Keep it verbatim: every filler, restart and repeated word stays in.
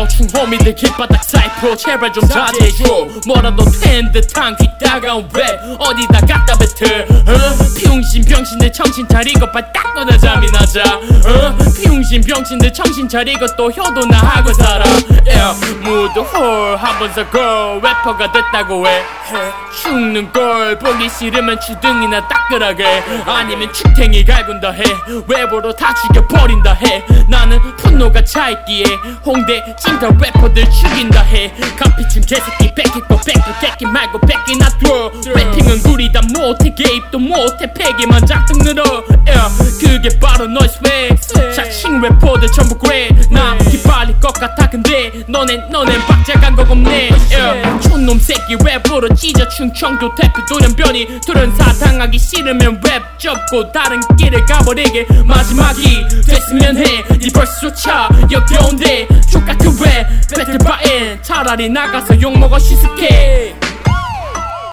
louting 호미들 길바닥 사이프로 제발 좀 자제해줘. 뭐라도 텐 듯한 귀 따가운 랩 어디다 갖다 뱉을 어? 피웅신 병신들 정신 차리고 바닥 꺼나 잠이 나자. 어? 피웅신 병신들 정신 차리고 또 효도나 하고 살아. Yeah, 모두 홀 하면서 girl 래퍼가 됐다고 해. 죽는 걸 보기 싫으면 주둥이나 따끄라게 아니면 죽탱이 갈군다 해. 랩으로 다 죽여버린다 해. 나는 분노가 차있기에 홍대 찐다 래퍼들 죽인다 해. 카피층 개새끼 뺏기고 뺏겨 뺏기 말고 뺏기 놔둬. 래핑은 구리다 못해 개입도 못해 패기만 작득 늘어. yeah. 그게 바로 너의 스웩 자칭 래퍼들 전부 꽌. 나 기빨릴 것 같아 근데 너넨 너넨 박자간 거 없네. yeah. 촌놈 새끼 랩으로 찢어 충청도 태프 돌연변이 둘은 사탕하기 싫으면 랩 접고 다른 길을 가버리게 마지막이 됐으면 해. 이 벌스조차 역겨운데 족같은 랩 배틀바엔 차라리 나가서 욕먹어 시스케.